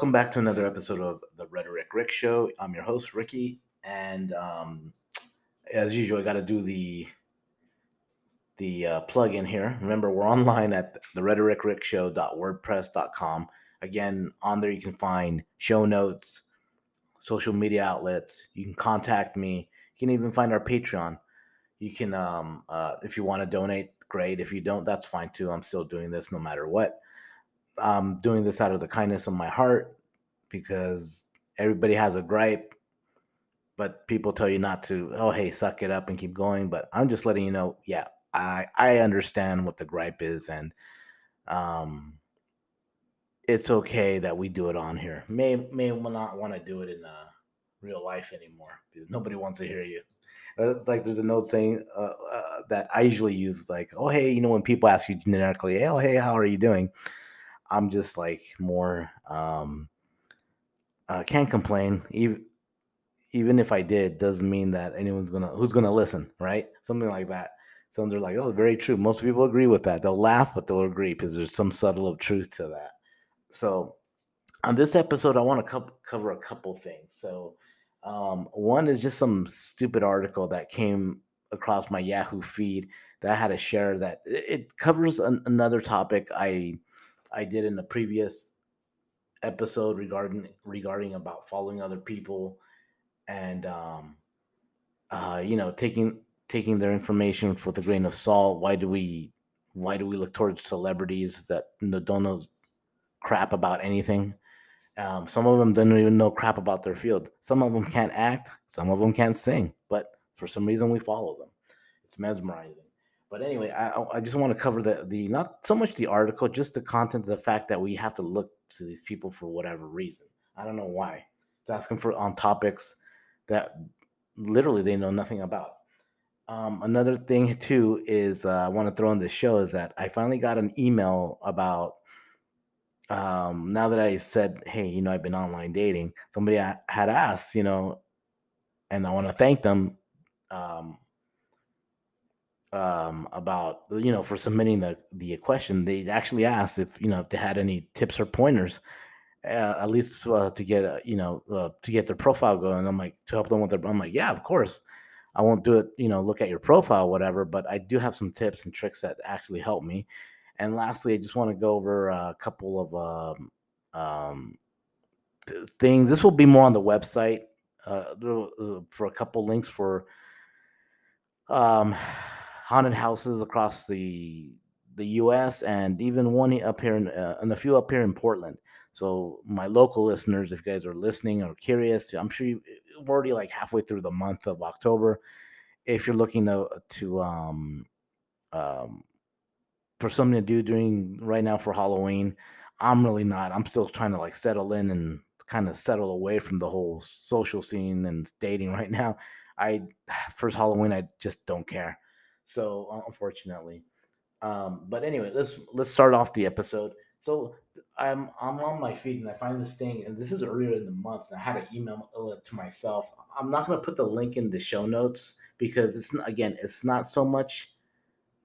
Welcome back to another episode of the Rhetoric Rick Show. I'm your host, Ricky, and as usual, I got to do the plug in here. Remember, we're online at therhetoricrickshow.wordpress.com. Again, on there you can find show notes, social media outlets. You can contact me. You can even find our Patreon. You can, if you want to donate, great. If you don't, that's fine too. I'm still doing this no matter what. I'm doing this out of the kindness of my heart because everybody has a gripe, but people tell you not to, oh, hey, suck it up and keep going. But I'm just letting you know, yeah, I understand what the gripe is, and it's okay that we do it on here. May not want to do it in real life anymore because nobody wants to hear you. It's like there's an old saying that I usually use, like, oh, hey, you know, when people ask you generically, hey, oh, hey, how are you doing? I'm just like more, can't complain. Even if I did, doesn't mean that who's going to listen, right? Something like that. Some they're like, oh, very true. Most people agree with that. They'll laugh, but they'll agree because there's some subtle of truth to that. So on this episode, I want to cover a couple things. So one is just some stupid article that came across my Yahoo feed that I had to share that it covers another topic I did in the previous episode regarding about following other people and, you know, taking their information with a grain of salt. Why do we look towards celebrities that don't know crap about anything? Some of them don't even know crap about their field. Some of them can't act. Some of them can't sing, but for some reason we follow them. It's mesmerizing. But anyway, I just want to cover the not so much the article, just the content, the fact that we have to look to these people for whatever reason. I don't know why. It's asking for on topics that literally they know nothing about. Another thing, too, is I want to throw in this show is that I finally got an email about now that I said, hey, you know, I've been online dating. Somebody had asked, you know, and I want to thank them. About, you know, for submitting the question. They actually asked if, you know, if they had any tips or pointers, at least to get, you know, to get their profile going. I'm like, to help them with their, I'm like, yeah, of course. I won't do it, you know, look at your profile, whatever, but I do have some tips and tricks that actually help me. And lastly, I just want to go over a couple of things. This will be more on the website for a couple links for haunted houses across the U.S. and even one up here and a few up here in Portland. So my local listeners, if you guys are listening or curious, I'm sure we're already like halfway through the month of October. If you're looking for something to do during right now for Halloween, I'm really not. I'm still trying to like settle in and kind of settle away from the whole social scene and dating right now. First Halloween, I just don't care. So unfortunately, but anyway, let's start off the episode. So I'm on my feed and I find this thing, and this is earlier in the month. And I had to email it to myself. I'm not going to put the link in the show notes because it's not so much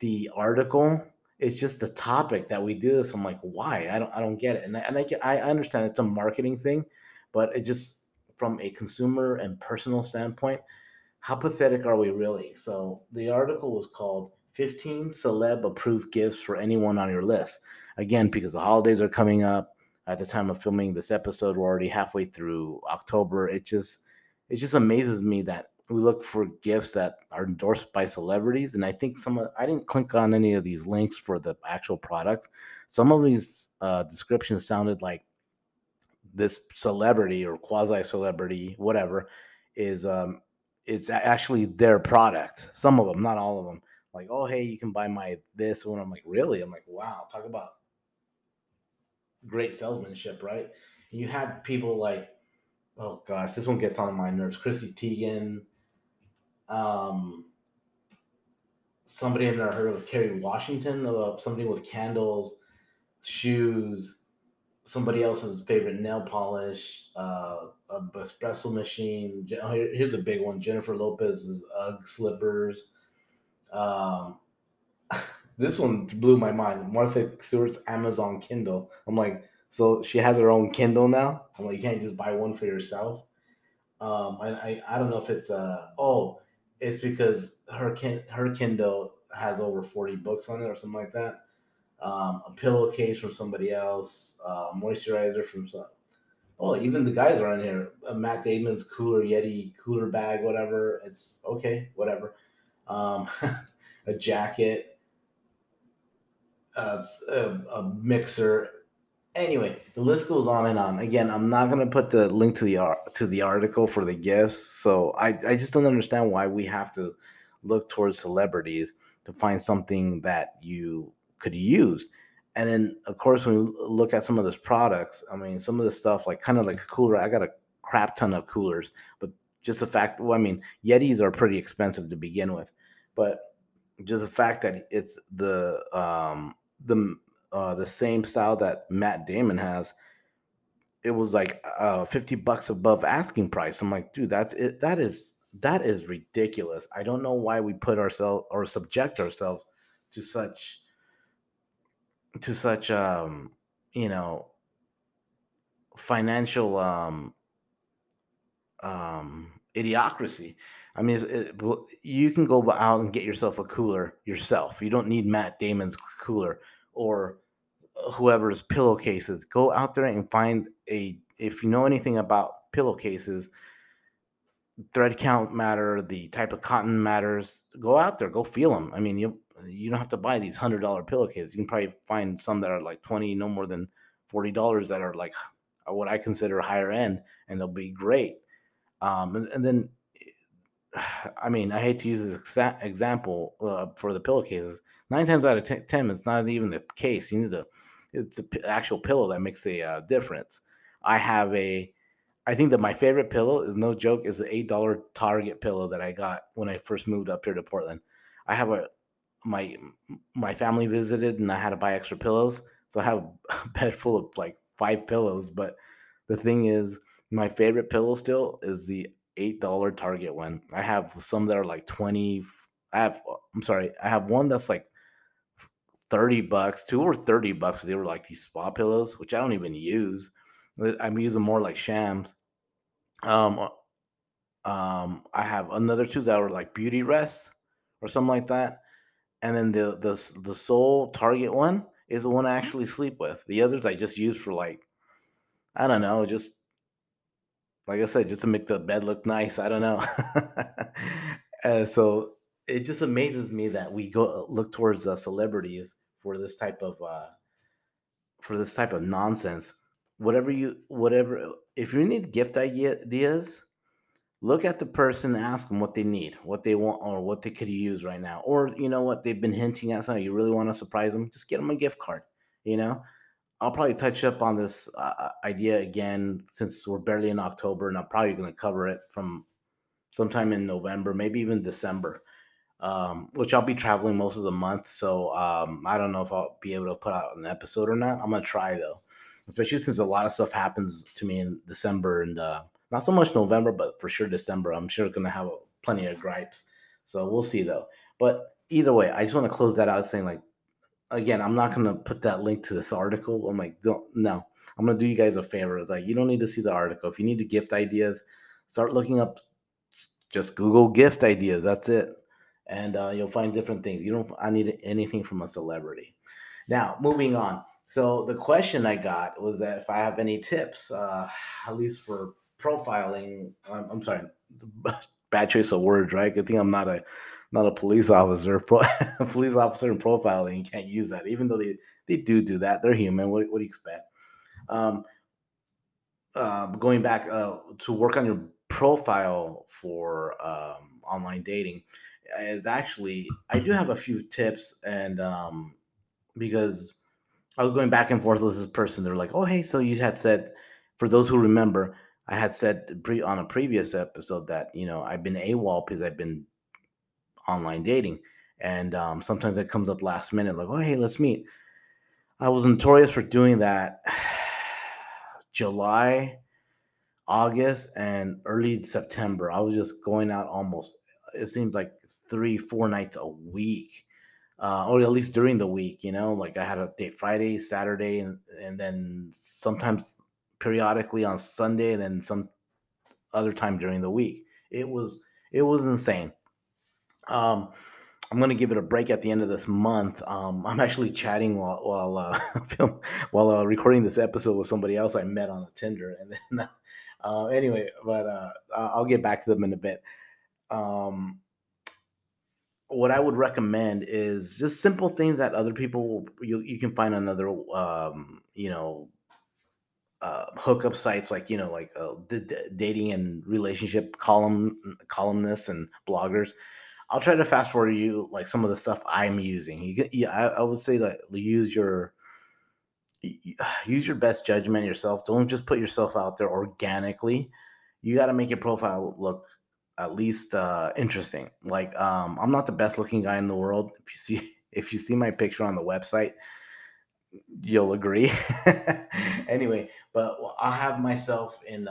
the article. It's just the topic that we do this. I'm like, why? I don't get it. And I understand it's a marketing thing, but it just from a consumer and personal standpoint, how pathetic are we really? So the article was called 15 Celeb Approved Gifts for Anyone on Your List. Again, because the holidays are coming up. At the time of filming this episode, we're already halfway through October. It just amazes me that we look for gifts that are endorsed by celebrities. And I think I didn't click on any of these links for the actual products. Some of these descriptions sounded like this celebrity or quasi-celebrity, whatever, is it's actually their product. Some of them, not all of them. Like, oh, hey, you can buy my this one. I'm like, really? I'm like, wow, talk about great salesmanship, right? And you had people like, oh, gosh, this one gets on my nerves. Chrissy Teigen. Somebody I've never heard of, Kerry Washington, something with candles, shoes, somebody else's favorite nail polish, a espresso machine. Here's a big one. Jennifer Lopez's UGG slippers. This one blew my mind. Martha Stewart's Amazon Kindle. I'm like, So she has her own Kindle now. I'm like, you can't just buy one for yourself. I don't know if it's it's because her Kindle has over 40 books on it or something like that. A pillowcase from somebody else, moisturizer from some. Oh, even the guys are in here. Matt Damon's Cooler Yeti cooler bag, whatever. It's okay, whatever. A jacket, a mixer. Anyway, the list goes on and on. Again, I'm not gonna put the link to the article for the gifts. So I just don't understand why we have to look towards celebrities to find something that you could use. And then, of course, when we look at some of those products, I mean, some of the stuff, like kind of like a cooler, I got a crap ton of coolers, but just the fact, Yetis are pretty expensive to begin with, but just the fact that it's the same style that Matt Damon has, it was like $50 above asking price. I'm like, dude, that's it. That is ridiculous. I don't know why we put ourselves or subject ourselves to such financial idiocracy. I mean, you can go out and get yourself a cooler yourself. You don't need Matt Damon's cooler or whoever's pillowcases. Go out there and find if you know anything about pillowcases, thread count matter, the type of cotton matters. Go out there, go feel them. I mean, you don't have to buy these $100 pillowcases. You can probably find some that are like $20, no more than $40, that are like what I consider higher end, and they'll be great. And then, I mean, I hate to use this example for the pillowcases. 9 times out of 10, it's not even the case. It's the actual pillow that makes a difference. I think that my favorite pillow is, no joke, is the $8 Target pillow that I got when I first moved up here to Portland. I have my family visited and I had to buy extra pillows. So I have a bed full of like 5 pillows. But the thing is, my favorite pillow still is the $8 Target one. I have some that are like 20. I have one that's like $30, 2 or $30. They were like these spa pillows, which I don't even use. I'm using more like shams. I have another 2 that were like beauty rests or something like that. And then the sole Target one is the one I actually sleep with. The others I just use for, like, I don't know, just like I said, just to make the bed look nice. I don't know. So it just amazes me that we go look towards celebrities for this type of nonsense. If you need gift ideas, look at the person and ask them what they need, what they want, or what they could use right now. Or, you know what, they've been hinting at something. You really want to surprise them? Just get them a gift card, you know? I'll probably touch up on this idea again, since we're barely in October, and I'm probably going to cover it from sometime in November, maybe even December, which I'll be traveling most of the month. So I don't know if I'll be able to put out an episode or not. I'm going to try, though, especially since a lot of stuff happens to me in December and not so much November, but for sure December. I'm sure going to have plenty of gripes. So we'll see, though. But either way, I just want to close that out saying, like, again, I'm not going to put that link to this article. I'm like, no, I'm going to do you guys a favor. It's like, you don't need to see the article. If you need to gift ideas, start looking up. Just Google gift ideas. That's it. And you'll find different things. I need anything from a celebrity. Now, moving on. So the question I got was that if I have any tips, at least for profiling, I'm sorry, bad choice of words, right? Good thing I'm not a police officer. Police officer and profiling, you can't use that, even though they do that. They're human. What do you expect? Going back to work on your profile for online dating is actually, I do have a few tips, and because I was going back and forth with this person. They're like, oh, hey, so you had said, for those who remember, I had said on a previous episode that, I've been AWOL because I've been online dating. And sometimes it comes up last minute, like, oh, hey, let's meet. I was notorious for doing that July, August, and early September. I was just going out almost, it seemed like 3-4 nights a week. or at least during the week, you know, like I had a date Friday, Saturday, and then sometimes periodically on Sunday, and then some other time during the week. It was insane. I'm going to give it a break at the end of this month. I'm actually chatting while recording this episode with somebody else I met on a Tinder. And then, anyway, but I'll get back to them in a bit. What I would recommend is just simple things that other people you can find on other, hookup sites, dating and relationship columnists and bloggers. I'll try to fast forward you like some of the stuff I'm using. I would say that use your best judgment yourself. Don't just put yourself out there organically. You got to make your profile look at least interesting. Like I'm not the best looking guy in the world. If you see my picture on the website, you'll agree. Anyway, but I'll have myself in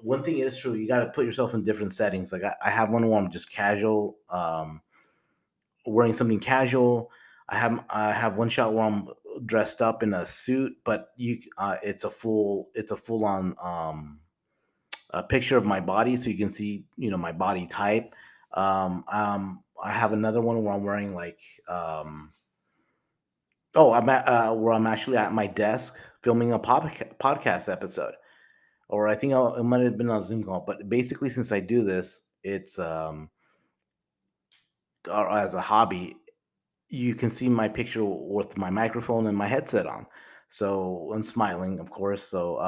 one thing is true. You got to put yourself in different settings. Like I have one where I'm just casual, wearing something casual. I have one shot where I'm dressed up in a suit, but it's a full on a picture of my body. So you can see, you know, my body type. I have another one where I'm wearing like, where I'm actually at my desk filming a podcast episode, or I think it might have been on a Zoom call. But basically, since I do this, it's as a hobby, you can see my picture with my microphone and my headset on. So and smiling, of course. So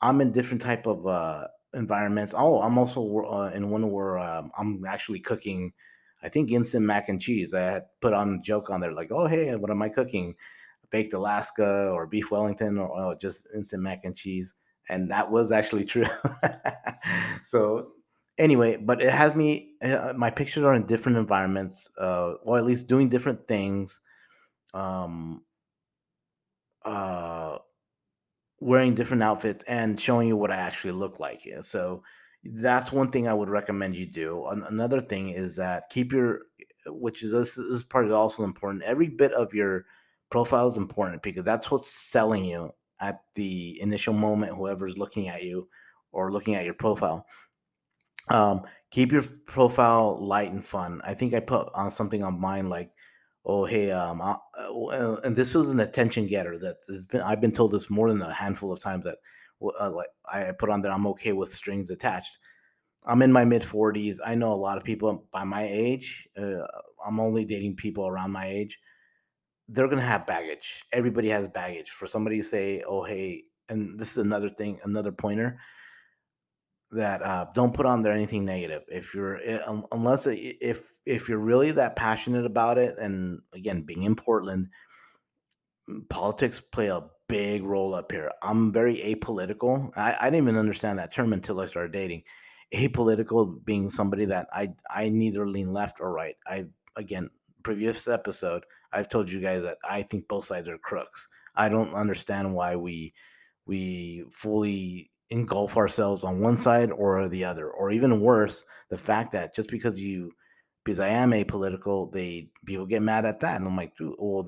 I'm in different type of environments. Oh, I'm also in one where I'm actually cooking. I think instant mac and cheese. I had put on a joke on there like, oh, hey, what am I cooking? Baked Alaska or beef Wellington or just instant mac and cheese. And that was actually true. So anyway, but it has me, my pictures are in different environments, or at least doing different things, wearing different outfits and showing you what I actually look like. Yeah, so that's one thing I would recommend you do. Another thing is that this part is also important. Every bit of your profile is important because that's what's selling you at the initial moment, whoever's looking at you or looking at your profile. Keep your profile light and fun. I think I put on something on mine like, oh, hey, and this was an attention getter that I've been told this more than a handful of times that, like I put on there, I'm okay with strings attached. I'm in my mid 40s. I know a lot of people by my age. I'm only dating people around my age. They're going to have baggage. Everybody has baggage. For somebody to say, oh, hey, and this is another thing, another pointer that don't put on there anything negative. If you're really that passionate about it. And again, being in Portland, politics play a big role up here. I'm very apolitical. I didn't even understand that term until I started dating. Apolitical being somebody that I neither lean left or right. Previous episode, I've told you guys that I think both sides are crooks. I don't understand why we fully engulf ourselves on one side or the other, or even worse, the fact that just because I am apolitical, people get mad at that. And I'm like, dude, well,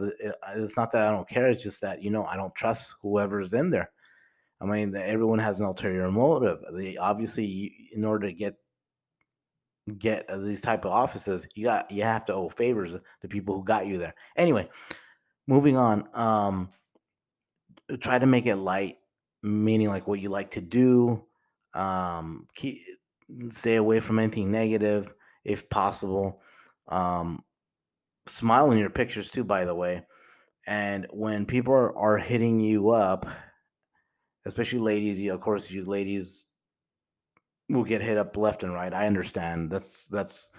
it's not that I don't care. It's just that, you know, I don't trust whoever's in there. I mean, everyone has an ulterior motive. They obviously, in order to get these type of offices, you have to owe favors to people who got you there. Anyway, moving on. Try to make it light, meaning like what you like to do. Stay away from anything negative, if possible. Smile in your pictures too, by the way. And when people are hitting you up, especially ladies, you know, of course, you ladies will get hit up left and right. I understand. That's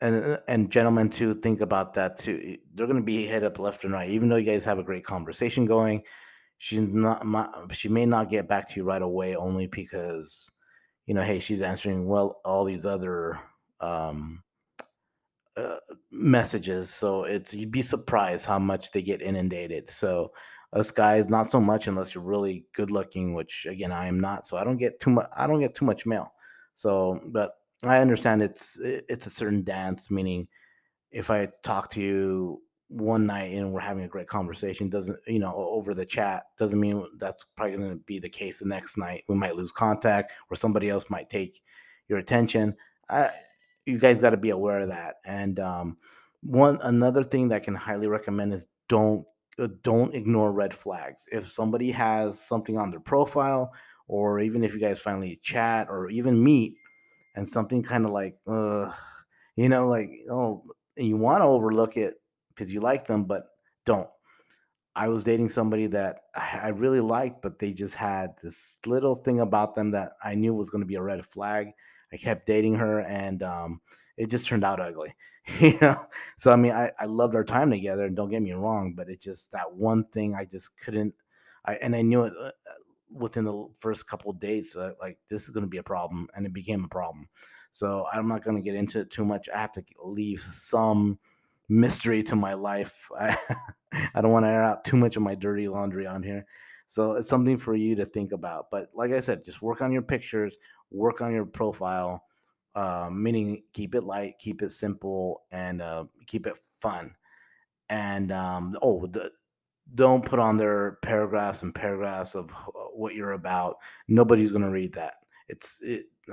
and gentlemen too, think about that too. They're going to be hit up left and right, even though you guys have a great conversation going. She may not get back to you right away, only because, you know, hey, she's answering well all these other messages. So you'd be surprised how much they get inundated. So us guys, not so much, unless you're really good looking, which again, I am not, so I don't get too much mail. So, but I understand it's a certain dance, meaning if I talk to you one night and we're having a great conversation doesn't, you know, over the chat doesn't mean that's probably going to be the case the next night. We might lose contact or somebody else might take your attention. You guys got to be aware of that. And another thing that I can highly recommend is don't ignore red flags. If somebody has something on their profile, or even if you guys finally chat or even meet and something kind of like, you know, like, oh, you want to overlook it because you like them, but don't. I was dating somebody that I really liked, but they just had this little thing about them that I knew was going to be a red flag. I kept dating her, and it just turned out ugly. You know, so I mean, I loved our time together, and don't get me wrong, but it's just that one thing I just couldn't. And I knew it within the first couple of days. Like, this is going to be a problem, and it became a problem. So I'm not going to get into it too much. I have to leave some mystery to my life. I don't want to air out too much of my dirty laundry on here. So it's something for you to think about. But like I said, just work on your pictures, work on your profile. Meaning keep it light, keep it simple, and keep it fun. And don't put on their paragraphs and paragraphs of what you're about. Nobody's going to read that.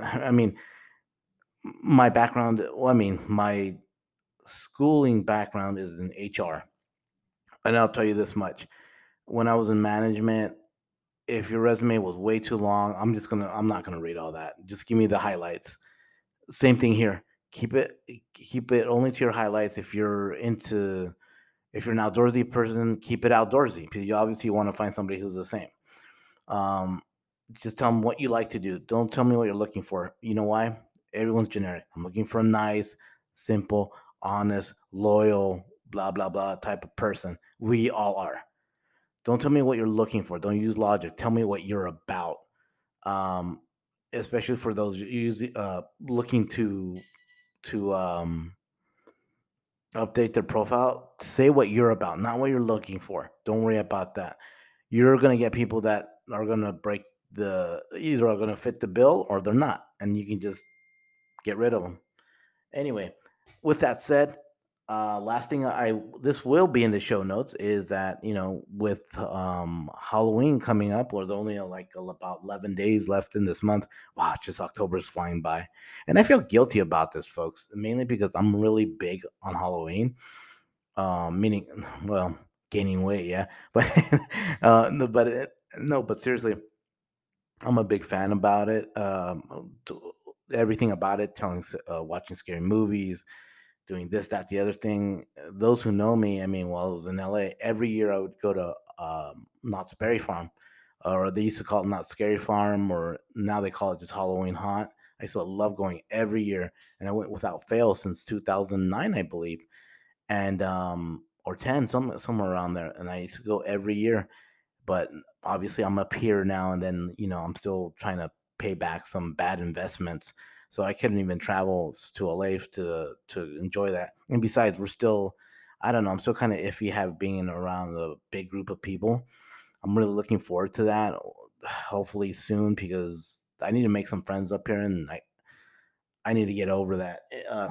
I mean, my background, well, I mean, my schooling background is in HR. And I'll tell you this much. When I was in management, if your resume was way too long, I'm not going to read all that. Just give me the highlights. Same thing here. Keep it only to your highlights. If you're an outdoorsy person, keep it outdoorsy, because you obviously want to find somebody who's the same. Just tell them what you like to do. Don't tell me what you're looking for. You know why? Everyone's generic. I'm looking for a nice, simple, honest, loyal, blah, blah, blah type of person. We all are. Don't tell me what you're looking for. Don't use logic. Tell me what you're about. Especially for those looking to update their profile, say what you're about, not what you're looking for. Don't worry about that. You're going to get people that are going to either are going to fit the bill or they're not, and you can just get rid of them. Anyway, with that said, last thing this will be in the show notes is that, you know, with Halloween coming up, where there's only like about 11 days left in this month. Wow, just October's flying by. And I feel guilty about this, folks, mainly because I'm really big on Halloween. Meaning, well, gaining weight, yeah. But but seriously, I'm a big fan about it. Everything about it, watching scary movies, doing this, that, the other thing. Those who know me, I mean, while I was in LA, every year I would go to Knott's Berry Farm, or they used to call it Knott's Scary Farm, or now they call it just Halloween Haunt. I used to love going every year, and I went without fail since 2009, I believe, and or 10, somewhere around there. And I used to go every year, but obviously I'm up here now, and then, you know, I'm still trying to pay back some bad investments. So I couldn't even travel to LA to enjoy that. And besides, we're still, I don't know, I'm still kind of iffy being around a big group of people. I'm really looking forward to that, hopefully soon, because I need to make some friends up here, and I need to get over that.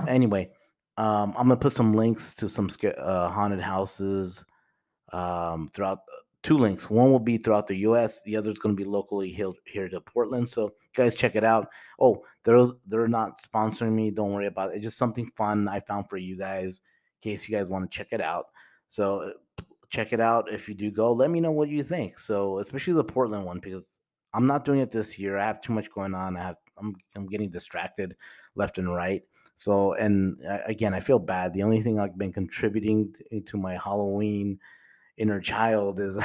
Anyway, I'm going to put some links to some haunted houses throughout. Two links. One will be throughout the U.S. The other is going to be locally here to Portland. So guys, check it out. Oh, they're not sponsoring me. Don't worry about it. It's just something fun I found for you guys in case you guys want to check it out. So check it out. If you do go, let me know what you think. So especially the Portland one, because I'm not doing it this year. I have too much going on. I'm getting distracted left and right. So, and again, I feel bad. The only thing I've been contributing to my Halloween inner child is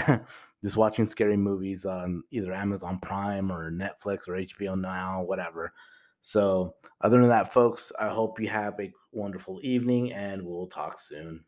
just watching scary movies on either Amazon Prime or Netflix or HBO Now, whatever. So other than that, folks, I hope you have a wonderful evening, and we'll talk soon.